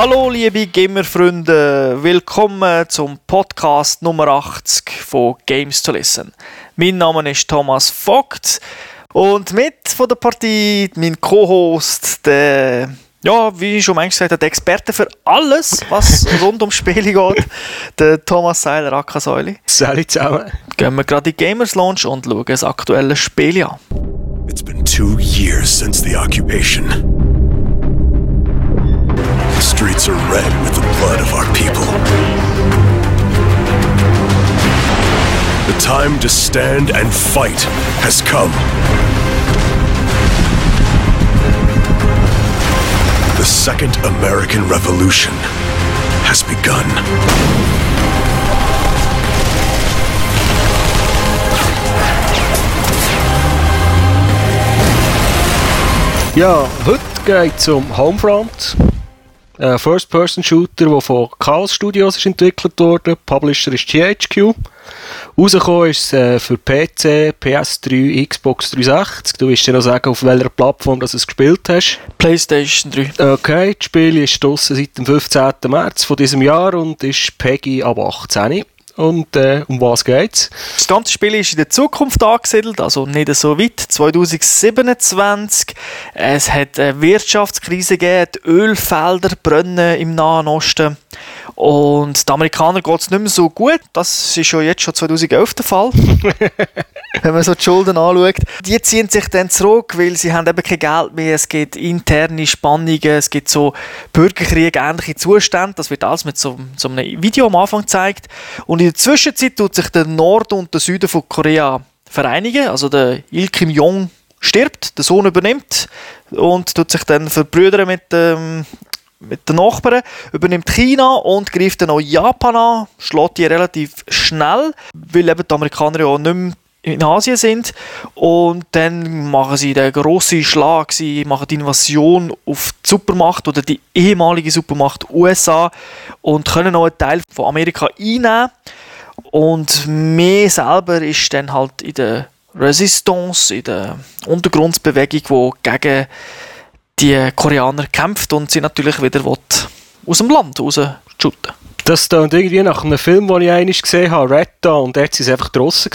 Hallo liebe Gamer-Freunde, willkommen zum Podcast Nummer 80 von Games2Listen. Mein Name ist Thomas Vogt und mit von der Partie mein Co-Host, der, ja, wie ich schon manchmal gesagt habe, der Experte für alles, was rund ums Spiel geht, der Thomas Seiler, aka Säuli. Salut zusammen. Gehen wir gerade in die Gamers Lounge und schauen das aktuelle Spiel an. It's been 2 years since the occupation. The streets are red with the blood of our people. The time to stand and fight has come. The Second American Revolution has begun. Ja, heute geht's um Homefront. Ein First-Person-Shooter, der von Chaos Studios ist entwickelt wurde. Publisher ist THQ. Rausgekommen ist es für PC, PS3, Xbox 360. Du willst dir noch sagen, auf welcher Plattform das du es gespielt hast. PlayStation 3. Okay, das Spiel ist draussen seit dem 15. März von diesem Jahr und ist PEGI ab 18. Und um was geht's? Das ganze Spiel ist in der Zukunft angesiedelt, also nicht so weit, 2027. Es hat eine Wirtschaftskrise gegeben, die Ölfelder brennen im Nahen Osten. Und den Amerikanern geht es nicht mehr so gut. Das ist ja jetzt schon 2011 der Fall, wenn man so die Schulden anschaut. Die ziehen sich dann zurück, weil sie haben eben kein Geld mehr. Es gibt interne Spannungen, es gibt so Bürgerkriege, ähnliche Zustände. Das wird alles mit so einem Video am Anfang gezeigt. Und in der Zwischenzeit tut sich der Norden und der Süden von Korea vereinigen. Also der Il Kim Jong stirbt, der Sohn übernimmt und tut sich dann verbrüdern mit den Nachbarn, übernimmt China und greift dann auch Japan an, schlägt die relativ schnell, weil eben die Amerikaner ja auch nicht mehr in Asien sind. Und dann machen sie den grossen Schlag, sie machen die Invasion auf die Supermacht oder die ehemalige Supermacht USA und können auch einen Teil von Amerika einnehmen. Und mehr selber ist dann halt in der Resistance, in der Untergrundbewegung, die gegen die Koreaner kämpft und sie natürlich wieder aus dem Land raus shooten. Das klingt irgendwie nach einem Film, den ich einmal gesehen habe, Red Dawn, und dort war es einfach draussen.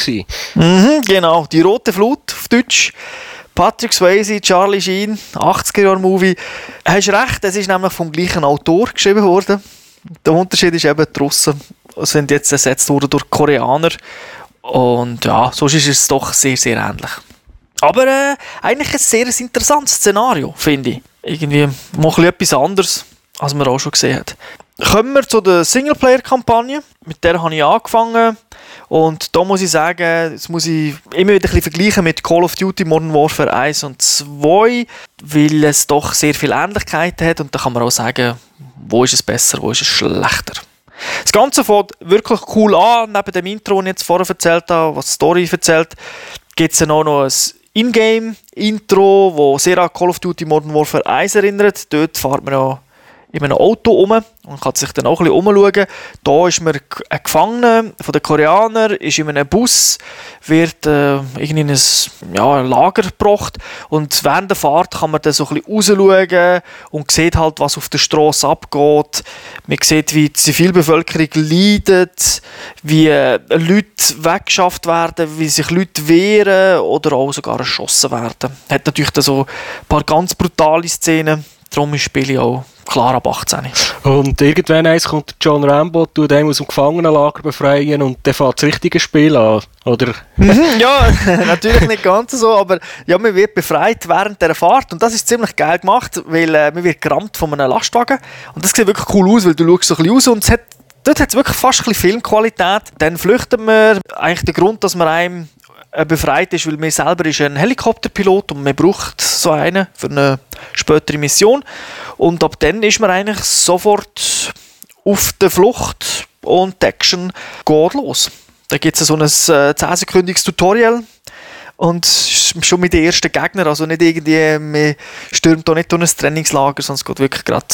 Mhm, genau, die rote Flut auf Deutsch. Patrick Swayze, Charlie Sheen, 80er-Jahre-Movie. Du hast recht, es ist nämlich vom gleichen Autor geschrieben worden. Der Unterschied ist eben, die Russen sind jetzt ersetzt worden durch Koreaner. Und ja, sonst ist es doch sehr, sehr ähnlich. Aber eigentlich ein sehr interessantes Szenario, finde ich. Irgendwie mal etwas anderes, als man auch schon gesehen hat. Kommen wir zu der Singleplayer-Kampagne. Mit der habe ich angefangen. Und da muss ich sagen, das muss ich immer wieder ein bisschen vergleichen mit Call of Duty, Modern Warfare 1 und 2, weil es doch sehr viele Ähnlichkeiten hat. Und da kann man auch sagen, wo ist es besser, wo ist es schlechter. Das Ganze fängt wirklich cool an. Neben dem Intro, das ich jetzt vorher erzählt habe, was die Story erzählt, gibt es dann auch noch ein In-Game-Intro, das sehr an Call of Duty Modern Warfare 1 erinnert. Dort fährt man ja in einem Auto rum und kann sich dann auch ein bisschen umschauen. Da ist man ein Gefangener von den Koreanern, ist in einem Bus, wird in ein, ja, Lager gebracht und während der Fahrt kann man dann so ein bisschen rausschauen und sieht halt, was auf der Straße abgeht. Man sieht, wie die Zivilbevölkerung leidet, wie Leute weggeschafft werden, wie sich Leute wehren oder auch sogar erschossen werden. Hat natürlich dann so ein paar ganz brutale Szenen. Darum spiele ich auch klar ab 18. Und irgendwann kommt John Rambo, tut ihn aus dem Gefangenenlager befreien und dann fängt das richtige Spiel an, oder? Ja, natürlich nicht ganz so, aber ja, man wird befreit während dieser Fahrt und das ist ziemlich geil gemacht, weil man wird gerammt von einem Lastwagen und das sieht wirklich cool aus, weil du schaust so ein bisschen raus und dort hat es wirklich fast ein bisschen Filmqualität. Dann flüchten wir, eigentlich der Grund, dass man einem befreit ist, weil mir selber ist ein Helikopterpilot und man braucht so einen für eine spätere Mission und ab dann ist man eigentlich sofort auf der Flucht und die Action geht los. Da gibt es so ein 10-sekündiges Tutorial und schon mit den ersten Gegnern, also nicht irgendwie, man stürmt da nicht durch ein Trainingslager, sonst geht wirklich gerade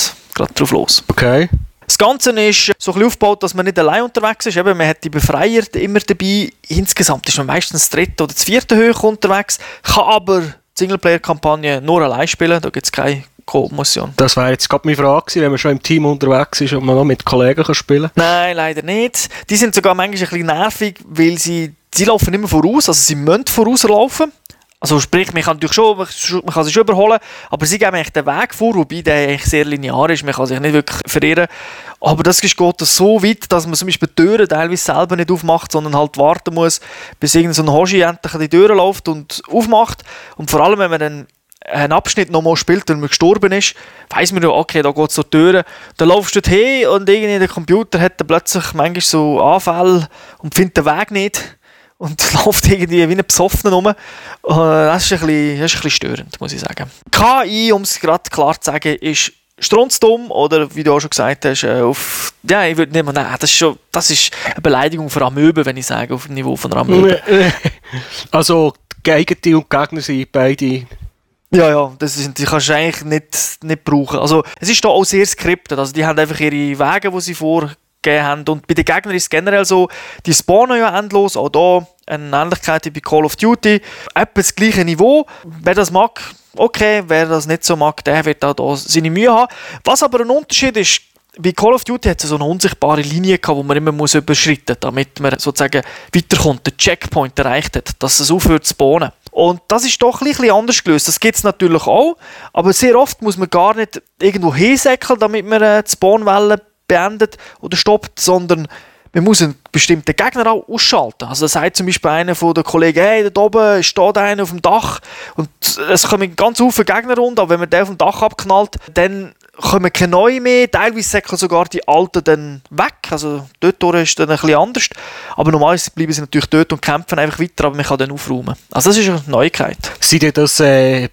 drauf los. Okay. Das Ganze ist so ein bisschen aufgebaut, dass man nicht allein unterwegs ist. Eben, man hat die Befreier immer dabei. Insgesamt ist man meistens dritte oder vierte Höhe unterwegs, kann aber die Singleplayer-Kampagne nur allein spielen. Da gibt es keine Koop-Mission. Das wäre jetzt gerade meine Frage gewesen, wenn man schon im Team unterwegs ist und man noch mit Kollegen kann spielen. Nein, leider nicht. Die sind sogar manchmal ein bisschen nervig, weil sie laufen immer voraus, also sie müssen vorauslaufen. Also sprich, man kann sie schon überholen, aber sie geben eigentlich den Weg vor, wobei der eigentlich sehr linear ist, man kann sich nicht wirklich verirren. Aber das geht so weit, dass man zum Beispiel die Türen teilweise selber nicht aufmacht, sondern halt warten muss, bis irgendein Hoshi endlich an die Türen läuft und aufmacht. Und vor allem, wenn man dann einen Abschnitt nochmal spielt, weil man gestorben ist, weiss man ja, okay, da geht es so die Türen. Dann laufst du hin und irgendwie der Computer hat dann plötzlich manchmal so Anfälle und findet den Weg nicht. Und läuft irgendwie wie ein Besoffener rum. Das ist ein bisschen störend, muss ich sagen. KI, um es gerade klar zu sagen, ist strunzdumm. Oder wie du auch schon gesagt hast, ich würde nicht mehr nehmen. Das ist eine Beleidigung für Amöben, wenn ich sage, auf dem Niveau von Amöben. Also, Gegenteil und Gegner sind beide... Ja, die kannst du eigentlich nicht brauchen. Also, es ist da auch sehr skriptet. Also, die haben einfach ihre Wege, die sie haben. Und bei den Gegnern ist es generell so, die spawnen ja endlos, auch da eine Ähnlichkeit wie bei Call of Duty, etwa das gleiche Niveau. Wer das mag, okay, wer das nicht so mag, der wird auch da seine Mühe haben. Was aber ein Unterschied ist, bei Call of Duty hat es so eine unsichtbare Linie gehabt, die man immer überschreiten muss, damit man sozusagen weiterkommt, den Checkpoint erreicht hat, dass es aufhört zu spawnen. Und das ist doch ein bisschen anders gelöst. Das gibt es natürlich auch, aber sehr oft muss man gar nicht irgendwo hinsäckeln, damit man die Spawnwelle beendet oder stoppt, sondern man muss einen bestimmten Gegner auch ausschalten. Also da sagt zum Beispiel einer von den Kollegen, hey, da oben steht einer auf dem Dach und es kommen ganz viele Gegner runter, aber wenn man den auf dem Dach abknallt, dann kommen keine neuen mehr, teilweise säckeln sogar die alten dann weg, also dort ist es dann ein bisschen anders, aber normalerweise bleiben sie natürlich dort und kämpfen einfach weiter, aber man kann dann aufräumen. Also das ist eine Neuigkeit. Sind das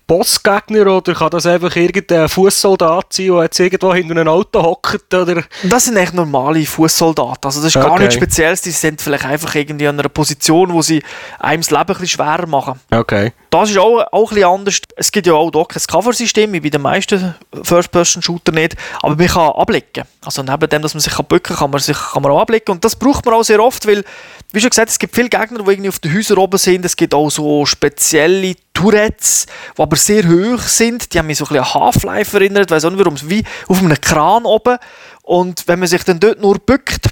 Bossgegner oder kann das einfach irgendein Fußsoldat sein, der jetzt irgendwo hinter einem Auto hockt? Oder? Das sind echt normale Fußsoldaten, also das ist gar nichts Spezielles, die sind vielleicht einfach irgendwie an einer Position, wo sie einem das Leben ein bisschen schwerer machen. Okay. Das ist auch ein bisschen anders. Es gibt ja auch da kein Cover-System, wie bei den meisten First-Person-Shooter nicht, aber man kann abblicken. Also neben dem, dass man sich bücken kann man auch abblicken. Und das braucht man auch sehr oft, weil, wie schon gesagt, es gibt viele Gegner, die irgendwie auf den Häusern oben sind. Es gibt auch so spezielle Tourettes, die aber sehr hoch sind. Die haben mich so ein bisschen an Half-Life erinnert, weiss auch nicht warum, wie auf einem Kran oben. Und wenn man sich dann dort nur bückt,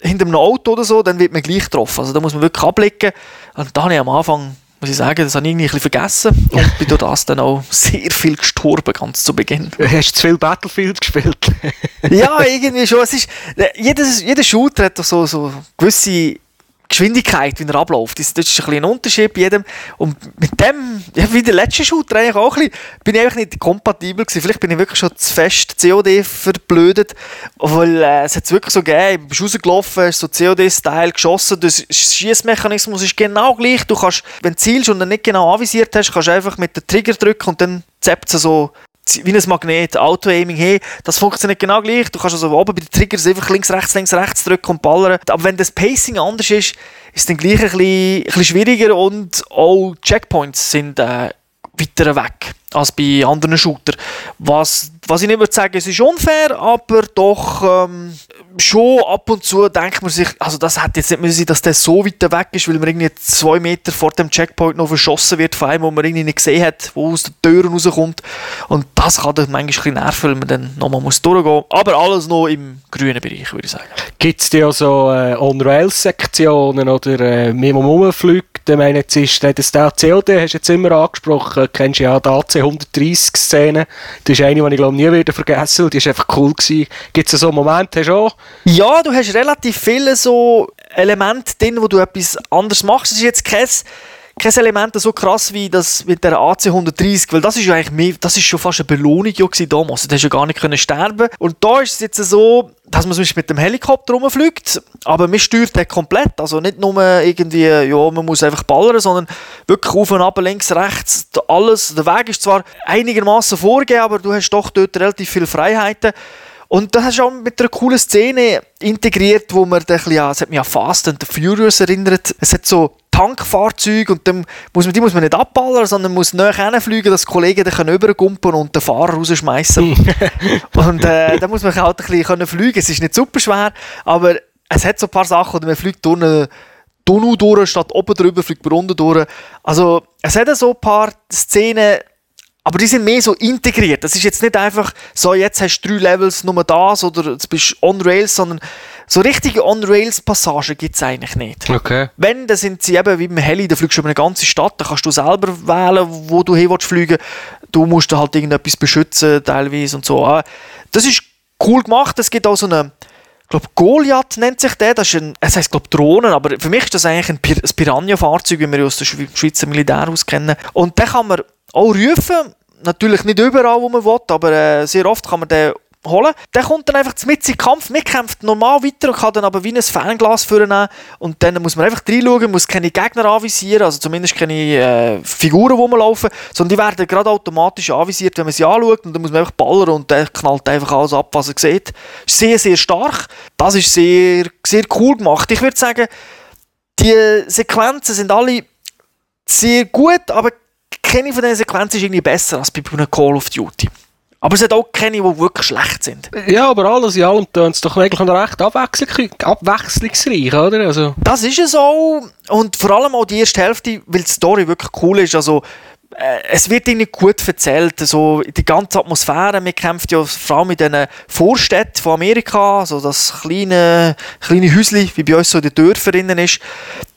hinter einem Auto oder so, dann wird man gleich getroffen. Also da muss man wirklich abblicken. Und da habe ich am Anfang... muss ich sagen, das habe ich irgendwie ein bisschen vergessen und bin durch das dann auch sehr viel gestorben, ganz zu Beginn. Hast du zu viel Battlefield gespielt? Ja, irgendwie schon. Es ist, jeder Shooter hat doch so gewisse Geschwindigkeit, wie er abläuft. Das ist ein bisschen ein Unterschied bei jedem. Und mit dem, wie der letzte Shooter eigentlich auch ein bisschen, bin ich einfach nicht kompatibel gewesen. Vielleicht bin ich wirklich schon zu fest COD verblödet, weil es hat es wirklich so gegeben. Du bist rausgelaufen, hast so COD-Style geschossen, der Schiessmechanismus ist genau gleich. Du kannst, wenn du zielst und dann nicht genau anvisiert hast, kannst du einfach mit dem Trigger drücken und dann zappt es so wie ein Magnet, Auto-Aiming, hey, das funktioniert genau gleich. Du kannst also oben bei den Triggers einfach links, rechts drücken und ballern. Aber wenn das Pacing anders ist, ist es dann gleich ein bisschen schwieriger und auch Checkpoints sind weiter weg als bei anderen Shootern. Was ich nicht würde sagen, es ist unfair, aber doch schon ab und zu denkt man sich, also das hätte jetzt nicht müssen, dass der so weit weg ist, weil man irgendwie 2 Meter vor dem Checkpoint noch verschossen wird von einem, wo man irgendwie nicht gesehen hat, wo aus den Türen rauskommt. Und das kann dann manchmal ein bisschen nerven, weil man dann nochmal durchgehen muss. Aber alles noch im grünen Bereich, würde ich sagen. Gibt es ja so On-Rail-Sektionen oder wie man rumfliegt? Ich meine, jetzt ist das COD, hast du jetzt immer angesprochen, kennst du ja die AC-130-Szene. Das ist eine, die ich glaube nie wieder vergessen werde, die war einfach cool gewesen. Gibt es so einen Moment, hast du auch? Ja, du hast relativ viele so Elemente drin, wo du etwas anderes machst. Das ist jetzt kein Element so krass wie das mit der AC-130, weil das ist ja eigentlich mehr, das ist schon fast eine Belohnung gewesen damals. Du hast ja gar nicht können sterben. Und da ist es jetzt so, dass man zum Beispiel mit dem Helikopter rumfliegt, aber man steuert den komplett. Also nicht nur irgendwie, ja, man muss einfach ballern, sondern wirklich auf und ab, links, rechts, alles. Der Weg ist zwar einigermaßen vorgegeben, aber du hast doch dort relativ viele Freiheiten. Und das hast du auch mit einer coolen Szene integriert, wo man dann es hat mich an Fast and Furious erinnert. Es hat so Tankfahrzeuge und dann muss man nicht abballern, sondern muss näher hinfliegen, dass die Kollegen dann rübergumpen und den Fahrer rausschmeißen. Und dann muss man halt ein bisschen fliegen. Es ist nicht super schwer, aber es hat so ein paar Sachen, man fliegt durch einen Tunnel durch, statt oben drüber fliegt man unten durch. Also es hat so ein paar Szenen, Aber die sind mehr so integriert. Das ist jetzt nicht einfach so, jetzt hast du 3 Levels, nur das, oder jetzt bist du on-Rails, sondern so richtige On-Rails-Passagen gibt es eigentlich nicht. Okay. Wenn, dann sind sie eben wie beim Heli, da fliegst du über eine ganze Stadt, da kannst du selber wählen, wo du hin fliegen willst. Du musst halt irgendetwas beschützen, teilweise und so. Das ist cool gemacht. Es gibt auch so eine, ich glaube, Goliath nennt sich der. Das ist ein, es heisst, glaube Drohnen, aber für mich ist das eigentlich ein Piranha-Fahrzeug, wie wir aus dem Schweizer Militär auskennen. Und den kann man auch rufen. Natürlich nicht überall, wo man will, aber sehr oft kann man den holen. Der kommt dann einfach mit in den Kampf, mitkämpft normal weiter und kann dann aber wie ein Fernglas vornehmen. Und dann muss man einfach reinschauen, muss keine Gegner anvisieren, also zumindest keine Figuren, die rumlaufen, sondern die werden gerade automatisch anvisiert, wenn man sie anschaut. Und dann muss man einfach ballern und der knallt einfach alles ab, was er sieht. Sehr, sehr stark. Das ist sehr, sehr cool gemacht. Ich würde sagen, die Sequenzen sind alle sehr gut, aber keine von diesen Sequenzen ist irgendwie besser als bei einem Call of Duty. Aber es hat auch keine, die wirklich schlecht sind. Ja, aber alles in allem tönt es doch eigentlich recht abwechslungsreich, oder? Also. Das ist es auch. Und vor allem auch die erste Hälfte, weil die Story wirklich cool ist. Also, es wird ihnen gut erzählt. Also, die ganze Atmosphäre, man kämpft ja vor allem in diesen Vorstädten von Amerika, so das kleine Häuschen, wie bei uns so in den Dörfern ist.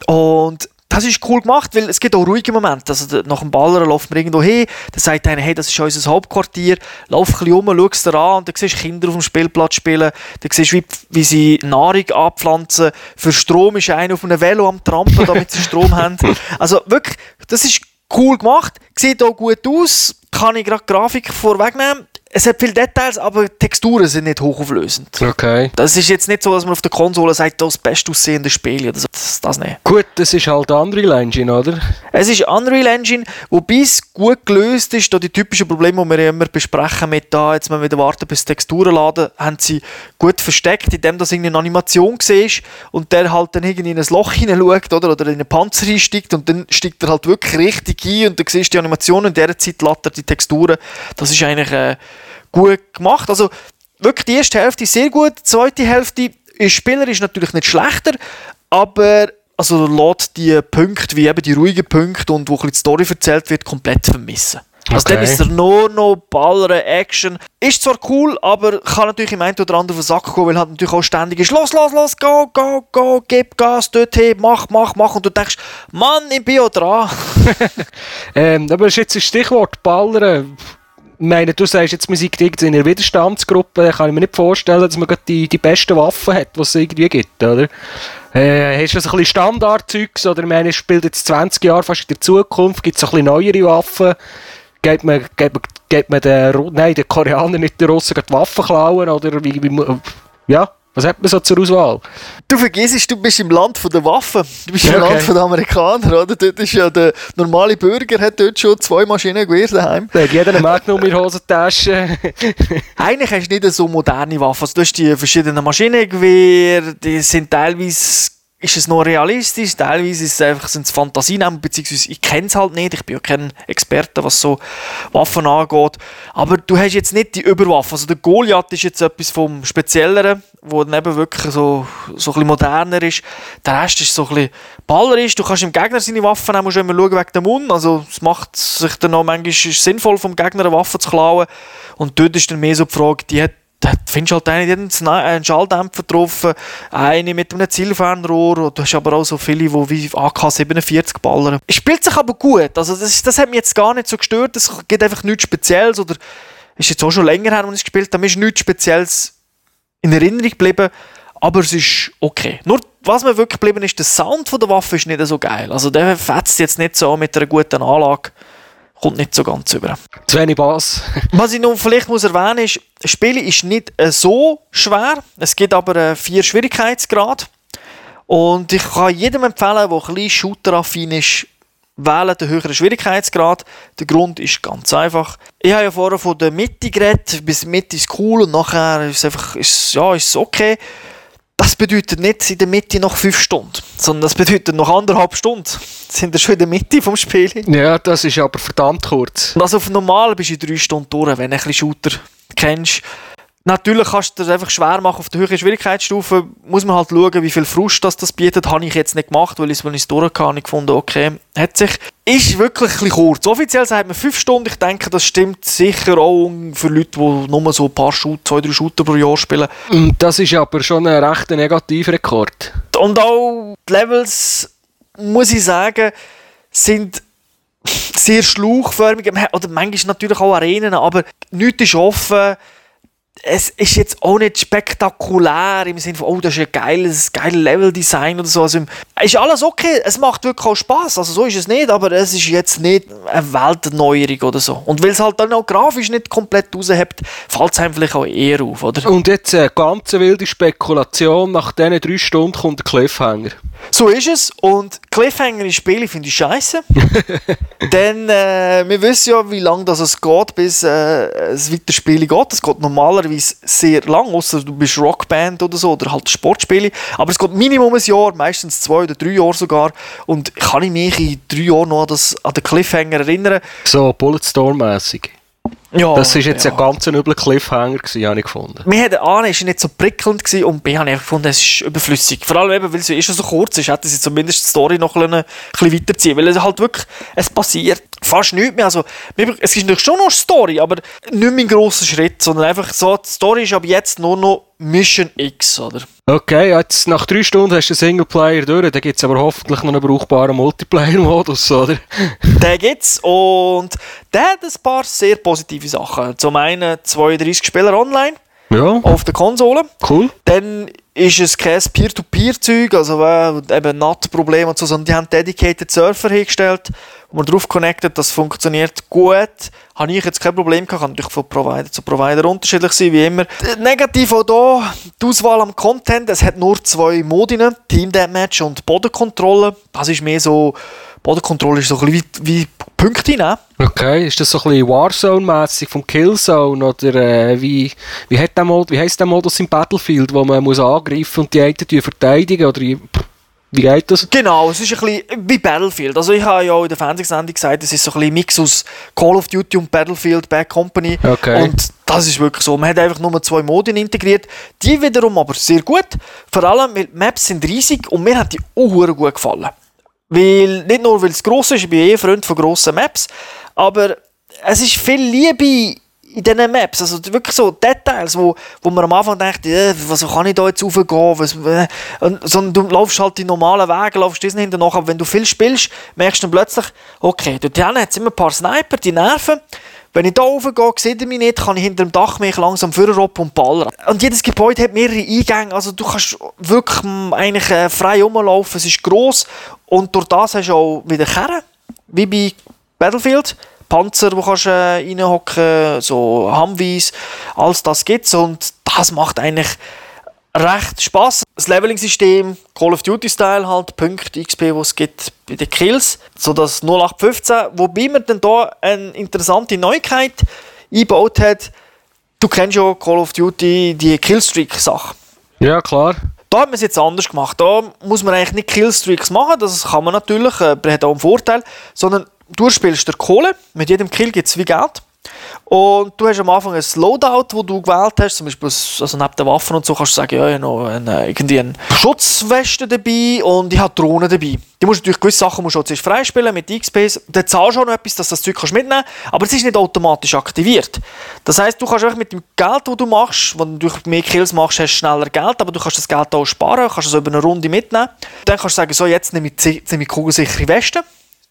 Und das ist cool gemacht, weil es gibt auch ruhige Momente. Also nach dem Ballern läuft man irgendwo hin, dann sagt einer, hey, das ist unser Hauptquartier, lauf ein bisschen rum, schau es dir an und dann siehst du Kinder auf dem Spielplatz spielen, dann siehst du, wie sie Nahrung anpflanzen. Für Strom ist einer auf einem Velo am Trampen, damit sie Strom haben. Also wirklich, das ist cool gemacht, sieht auch gut aus, kann ich gerade die Grafik vorwegnehmen. Es hat viele Details, aber die Texturen sind nicht hochauflösend. Okay. Das ist jetzt nicht so, dass man auf der Konsole sagt, das bestaussehende Spiel oder so. Das nicht. Gut, das ist halt Unreal Engine, oder? Es ist Unreal Engine, wobei es gut gelöst ist. Da die typischen Probleme, die wir immer besprechen mit da, jetzt müssen wir wieder warten, bis die Texturen laden, haben sie gut versteckt, indem das irgendeine Animation siehst und der halt dann irgendwie in ein Loch hineinschaut oder in einen Panzer einsteigt und dann steigt er halt wirklich richtig ein und dann siehst du die Animation und in dieser Zeit lädt er die Texturen. Das ist eigentlich gut gemacht. Also wirklich die erste Hälfte sehr gut, die zweite Hälfte ist spielerisch natürlich nicht schlechter, aber also lässt die Punkte, wie eben die ruhigen Punkte und wo die Story erzählt wird, komplett vermissen. Okay. Also dann ist er nur noch Ballern, Action. Ist zwar cool, aber kann natürlich im einen oder anderen auf den Sack gehen, weil halt natürlich auch ständig ist, los, go, gib Gas, dorthin, mach und du denkst, Mann, ich bin auch dran. Aber das ist jetzt ein Stichwort, Ballern. Ich meine, du sagst jetzt, man sei in einer Widerstandsgruppe, da kann ich mir nicht vorstellen, dass man gerade die besten Waffen hat, die es irgendwie gibt, oder? Hast du so ein bisschen Standardzeugs, oder ich meine, es spielt jetzt 20 Jahre fast in der Zukunft, gibt es so ein bisschen neuere Waffen, geht man den Koreanern nicht den Russen die Waffen klauen, oder wie ja? Was hat man so zur Auswahl? Du vergisst, du bist im Land der Waffen. Du bist im Land der Amerikaner, oder? Dort ist ja der normale Bürger, hat dort schon 2 Maschinengewehr daheim. Der hat jeder eine Magnum in der Hosentasche. Eigentlich hast du nicht so moderne Waffen. Also, du hast die verschiedenen Maschinengewehre, die sind teilweise... Ist es noch realistisch? Teilweise ist es einfach, sind es Fantasien, beziehungsweise ich kenne es halt nicht, ich bin ja kein Experte, was so Waffen angeht. Aber du hast jetzt nicht die Überwaffe. Also der Goliath ist jetzt etwas vom Spezielleren, wo dann eben wirklich so ein bisschen moderner ist. Der Rest ist so ein bisschen ballerisch. Du kannst im Gegner seine Waffen nehmen, musst du immer schauen wegen dem Mund. Also es macht sich dann auch manchmal sinnvoll, vom Gegner eine Waffe zu klauen. Und dort ist dann mehr so die Frage, da findest du halt einen Schalldämpfer getroffen, eine mit einem Zielfernrohr, du hast aber auch so viele, die wie AK-47 ballern. Es spielt sich aber gut, also das hat mich jetzt gar nicht so gestört, es gibt einfach nichts Spezielles, oder ist jetzt auch schon länger her, als ich gespielt habe, mir ist nichts Spezielles in Erinnerung geblieben, aber es ist okay. Nur was mir wirklich geblieben ist, der Sound von der Waffe ist nicht so geil, also der fetzt jetzt nicht so mit einer guten Anlage. Kommt nicht so ganz rüber. Zu wenig Bass. Was ich nun vielleicht muss erwähnen ist, das Spiel ist nicht so schwer. Es gibt aber 4 Schwierigkeitsgrade. Und ich kann jedem empfehlen, der ein bisschen shooter-affin ist, wählen den höheren Schwierigkeitsgrad. Der Grund ist ganz einfach. Ich habe ja vorher von der Mitte geredet, bis Mitte ist cool und nachher ist es einfach, ist okay. Das bedeutet nicht in der Mitte noch 5 Stunden, sondern das bedeutet noch 1,5 Stunden. Sind wir schon in der Mitte vom Spiel? Ja, das ist aber verdammt kurz. Also auf normal bist du in 3 Stunden durch, wenn du ein bisschen Shooter kennst. Natürlich kannst du das einfach schwer machen auf der höheren Schwierigkeitsstufe. Muss man halt schauen, wie viel Frust das bietet. Habe ich jetzt nicht gemacht, weil ich es durchgehauen habe. Ich gefunden, okay, hat sich. Ist wirklich ein bisschen kurz. Offiziell sagt man 5 Stunden. Ich denke, das stimmt sicher auch für Leute, die nur so ein paar Shooter, 2-3 Shooter pro Jahr spielen. Das ist aber schon ein recht negativer Rekord. Und auch die Levels, muss ich sagen, sind sehr schlauchförmig. Oder manchmal natürlich auch Arenen, aber nichts ist offen. Es ist jetzt auch nicht spektakulär im Sinne von, oh, das ist ein geiles Level-Design oder so. Also, ist alles okay, es macht wirklich auch Spass, also so ist es nicht, aber es ist jetzt nicht eine Welterneuerung oder so. Und weil es halt dann auch grafisch nicht komplett raushebt, fällt es einem vielleicht auch eher auf, oder? Und jetzt eine ganz wilde Spekulation, nach diesen 3 Stunden kommt der Cliffhanger. So ist es, und Cliffhanger in Spielen finde ich scheisse. Denn wir wissen ja, wie lange es geht, bis es weiterspielen geht. Es geht normalerweise sehr lang, außer du bist Rockband oder so, oder halt Sportspiele. Aber es geht Minimum ein Jahr, meistens 2 oder 3 Jahre sogar. Und kann ich mich in 3 Jahren noch an den Cliffhanger erinnern? So Bulletstorm-mässig. Ja, das war jetzt ein ganz übler Cliffhanger, habe ich gefunden. Mir hat A, es war nicht so prickelnd gewesen, und B, habe ich gefunden, es ist überflüssig. Vor allem eben, weil es ja schon so kurz ist, hätte sie zumindest die Story noch ein bisschen weiterziehen. Weil es halt wirklich, es passiert fast nichts mehr. Also, es ist natürlich schon noch Story, aber nicht mehr ein grosser Schritt, sondern einfach so, die Story ist ab jetzt nur noch Mission X, oder? Okay, jetzt nach 3 Stunden hast du einen Singleplayer durch, dann gibt es aber hoffentlich noch einen brauchbaren Multiplayer-Modus, oder? Den gibt's, und der hat ein paar sehr positive Sachen. Zum einen 32 Spieler online, ja, auf der Konsole. Cool. Dann ist es kein Peer-to-Peer-Zeug, also eben NAT-Probleme und so, sondern die haben dedicated Surfer hergestellt, wo man drauf connectet, das funktioniert gut. Habe ich jetzt kein Problem gehabt, kann natürlich von Provider zu Provider unterschiedlich sein, wie immer. Negativ auch da, die Auswahl am Content, es hat nur 2 Modi, Team Deathmatch und Bodenkontrolle. Das ist mehr so, Bodenkontrolle ist so ein bisschen wie Punkte, ne? Okay, ist das so ein bisschen Warzone-mässig vom Killzone, oder wie heisst der Modus im Battlefield, wo man muss angreifen und die einen verteidigen, oder wie geht das? Genau, es ist ein bisschen wie Battlefield. Also ich habe ja auch in der Fernsehsendung gesagt, es ist so ein bisschen Mix aus Call of Duty und Battlefield, Bad Company. Okay. Und das ist wirklich so. Man hat einfach nur 2 Modi integriert. Die wiederum aber sehr gut. Vor allem, weil die Maps sind riesig und mir hat die auch gut gefallen. Weil, nicht nur, weil es gross ist, ich bin eh Freund von grossen Maps, aber es ist viel Liebe in diesen Maps, also wirklich so Details, wo man am Anfang denkt, was kann ich da jetzt raufgehen, sondern du laufst halt die normalen Wege, laufst diesen hinten nach, aber wenn du viel spielst, merkst du dann plötzlich, okay, dort hinten hat es immer ein paar Sniper, die nerven, wenn ich da raufgehe, seht ihr mich nicht, kann ich hinter dem Dach mich langsam vorroppen und ballern. Und jedes Gebäude hat mehrere Eingänge, also du kannst wirklich eigentlich frei rumlaufen, es ist gross, und durch das hast du auch wieder Kerne, wie bei Battlefield, Panzer, wo kannst reinhocken, so Humvees, alles das gibt's, und das macht eigentlich recht Spass. Das Leveling-System, Call of Duty-Style halt, Punkte, XP, die es gibt bei den Kills, so das 0815, wobei man dann da eine interessante Neuigkeit eingebaut hat. Du kennst ja Call of Duty, die Killstreak-Sache. Ja, klar. Da hat man es jetzt anders gemacht, da muss man eigentlich nicht Killstreaks machen, das kann man natürlich, man hat auch einen Vorteil, sondern du spielst der Kohle, mit jedem Kill gibt es wie Geld. Und du hast am Anfang ein Loadout, das du gewählt hast, zum Beispiel also neben den Waffen und so, kannst du sagen, ja, ich habe noch eine Schutzweste dabei und ich habe Drohnen dabei. Die musst natürlich gewisse Sachen musst du zuerst freispielen mit XPs. Dann zahlst du auch noch etwas, dass du das Zeug kannst mitnehmen kannst, aber es ist nicht automatisch aktiviert. Das heisst, du kannst mit dem Geld, das du machst, wenn du mehr Kills machst, hast du schneller Geld, aber du kannst das Geld auch sparen, kannst es über eine Runde mitnehmen. Dann kannst du sagen, so, jetzt nehme ich kugelsichere Weste.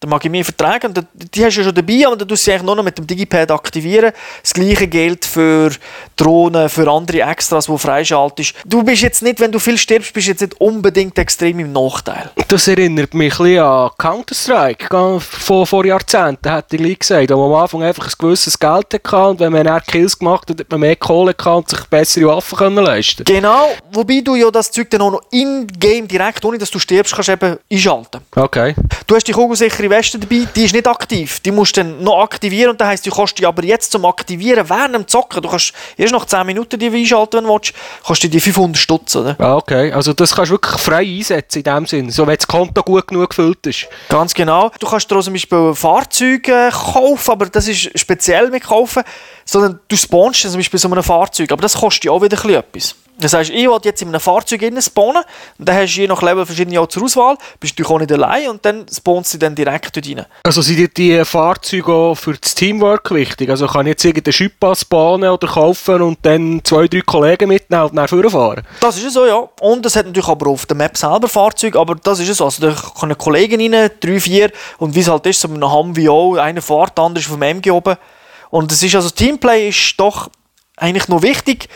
Dann mag ich mehr vertragen, und die hast du ja schon dabei, aber dann tust du sie eigentlich nur noch mit dem Digipad aktivieren. Das gleiche gilt für Drohnen, für andere Extras, die freischaltest. Du bist jetzt nicht, wenn du viel stirbst, bist jetzt nicht unbedingt extrem im Nachteil. Das erinnert mich ein bisschen an Counter-Strike. Vor Jahrzehnten hat ich gesagt, wo man am Anfang einfach ein gewisses Geld hatte, und wenn man dann Kills gemacht hat, hat man mehr Kohle und sich bessere Waffen leisten können. Genau, wobei du ja das Zeug dann auch noch in-game direkt, ohne dass du stirbst, kannst eben einschalten. Okay. Du hast die kugelsicheren Weste dabei, die ist nicht aktiv. Die musst du dann noch aktivieren und das heisst, du kannst die aber jetzt zum Aktivieren während dem Zocken, du kannst erst nach 10 Minuten die einschalten, wenn du willst, kannst du die 500 Stutz, oder? Ah, okay, also das kannst du wirklich frei einsetzen in dem Sinn, so wenn das Konto gut genug gefüllt ist. Ganz genau. Du kannst zum Beispiel Fahrzeuge kaufen, aber das ist speziell mit kaufen, sondern du spawnst zum Beispiel so einem Fahrzeug, aber das kostet ja auch wieder etwas. Das heisst, ich will jetzt in einem Fahrzeug spawnen und dann hast du je nach Level verschiedene auch zur Auswahl, bist du auch nicht allein und dann spawnst du dann direkt dort rein. Also sind die Fahrzeuge auch für das Teamwork wichtig? Also kann ich jetzt irgendeinen Schippa spawnen oder kaufen und dann 2-3 Kollegen mitnehmen und dann vorfahren? Das ist es so, ja. Und es hat natürlich aber auf der Map selber Fahrzeuge, aber das ist es so. Also da kann ein Kollege rein, 3-4 und wie es halt ist, so einem Humvee auch, einer fährt, der andere ist auf dem MG oben. Und es ist also, Teamplay ist doch eigentlich noch wichtig.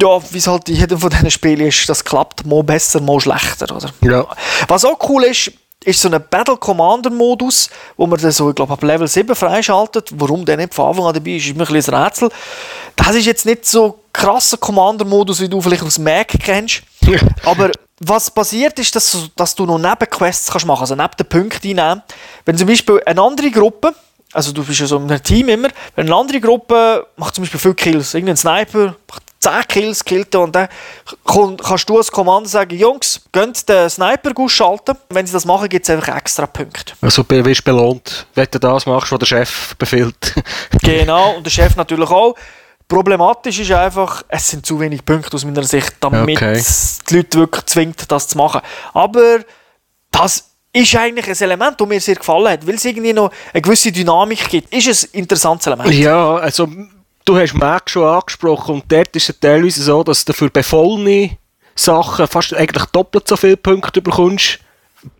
Ja, wie es halt in jedem von diesen Spielen ist, das klappt mal besser, mal schlechter, oder? Ja. Was auch cool ist, ist so ein Battle-Commander-Modus, wo man dann so, ich glaube, ab Level 7 freischaltet. Warum der nicht von Anfang an dabei ist, ist immer ein bisschen ein Rätsel. Das ist jetzt nicht so ein krasser Commander-Modus, wie du vielleicht aus Mac kennst. Ja. Aber was passiert ist, dass du noch Nebenquests kannst machen, also neben den Punkten einnehmen. Wenn zum Beispiel eine andere Gruppe, also du bist ja so in einem Team immer, wenn eine andere Gruppe macht zum Beispiel viele Kills, irgendein Sniper macht 10 Kills killt und dann kannst du als Kommando sagen, Jungs, könnt den Sniper gut schalten. Wenn sie das machen, gibt es einfach extra Punkte. Also wirst du belohnt, wenn du das machst, was der Chef befiehlt. Genau, und der Chef natürlich auch. Problematisch ist einfach, es sind zu wenig Punkte aus meiner Sicht, damit die Leute wirklich zwingt, das zu machen. Aber das ist eigentlich ein Element, das mir sehr gefallen hat, weil es irgendwie noch eine gewisse Dynamik gibt. Ist es ein interessantes Element? Ja, also du hast Mac schon angesprochen und dort ist es teilweise so, dass du für befohlene Sachen fast eigentlich doppelt so viele Punkte bekommst,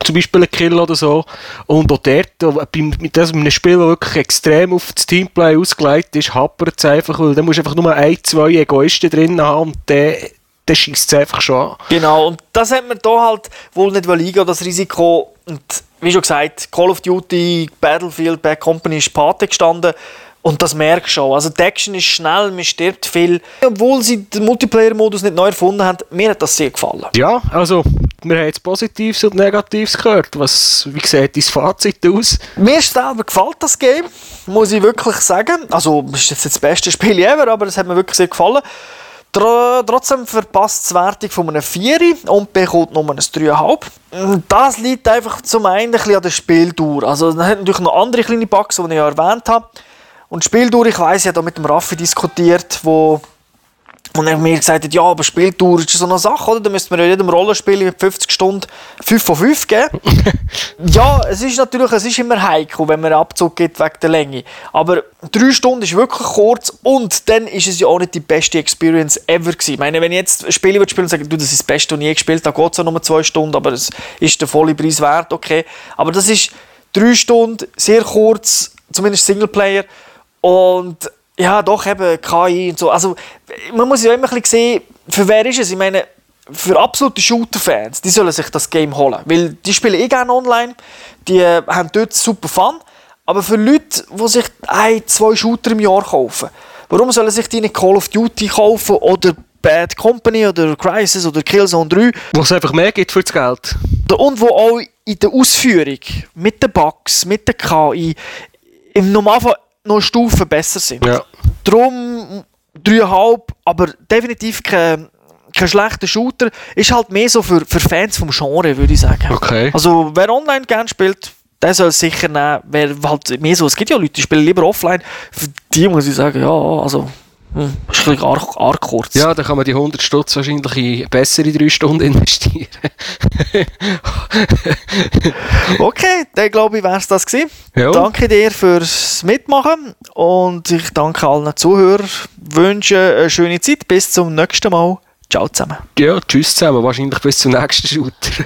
zum Beispiel einen Kill oder so. Und auch dort, mit einem Spiel, das wirklich extrem auf das Teamplay ausgelegt ist, hapert es einfach, weil da musst du einfach nur 1-2 Egoisten drin haben und dann schießt es einfach schon an. Genau, und das hat man da halt wohl nicht eingehen, das Risiko. Und wie schon gesagt, Call of Duty, Battlefield, Bad Company ist Pate gestanden. Und das merkst du auch. Also die Action ist schnell, man stirbt viel. Obwohl sie den Multiplayer-Modus nicht neu erfunden haben, mir hat das sehr gefallen. Ja, also wir haben jetzt Positives und Negatives gehört. Wie sieht dein Fazit aus? Mir selber gefällt das Game, muss ich wirklich sagen. Also es ist jetzt das beste Spiel ever, aber es hat mir wirklich sehr gefallen. Trotzdem verpasst die Wertung von einem 4 und bekommt nur ein 3,5. Das liegt einfach zum einen ein bisschen an der Spieldauer. Also es hat natürlich noch andere kleine Bugs, die ich ja erwähnt habe. Und Spieldauer, ich weiss, ich habe da mit dem Raffi diskutiert, wo er mir gesagt hat, ja, aber Spieldauer ist so eine Sache, oder? Da müsste man ja jedem Rollenspiel mit 50 Stunden 5 von 5 geben. Ja, es ist immer heikel, wenn man einen Abzug gibt wegen der Länge. Aber 3 Stunden ist wirklich kurz und dann ist es ja auch nicht die beste Experience ever gewesen. Ich meine, wenn ich jetzt Spiele spielen und sage, du, das ist das Beste, was ich je gespielt habe, geht es auch nur 2 Stunden, aber es ist der volle Preis wert, okay. Aber das ist 3 Stunden, sehr kurz, zumindest Singleplayer. Und ja, doch eben KI und so. Also, man muss ja immer ein bisschen sehen, für wer ist es? Ich meine, für absolute Shooter-Fans, die sollen sich das Game holen. Weil die spielen gerne online, die haben dort super Fun. Aber für Leute, die sich 1-2 Shooter im Jahr kaufen, warum sollen sich die nicht Call of Duty kaufen oder Bad Company oder Crisis oder Killzone 3? Wo es einfach mehr gibt für das Geld. Und wo auch in der Ausführung, mit den Bugs, mit der KI, im Normalfall noch Stufen besser sind. Ja. Darum 3,5, aber definitiv kein schlechter Shooter. Ist halt mehr so für Fans vom Genre, würde ich sagen. Okay. Also wer online gerne spielt, der soll es sicher nehmen. Wer halt mehr so, es gibt ja Leute, die spielen lieber offline. Für die muss ich sagen, ja, also ist ein bisschen arg kurz. Ja, dann kann man die 100 Stutz wahrscheinlich in bessere 3 Stunden investieren. Okay, dann glaube ich, wäre es das gewesen. Jo. Danke dir fürs Mitmachen und ich danke allen Zuhörern. Wünsche eine schöne Zeit. Bis zum nächsten Mal. Ciao zusammen. Ja, tschüss zusammen. Wahrscheinlich bis zum nächsten Shooter.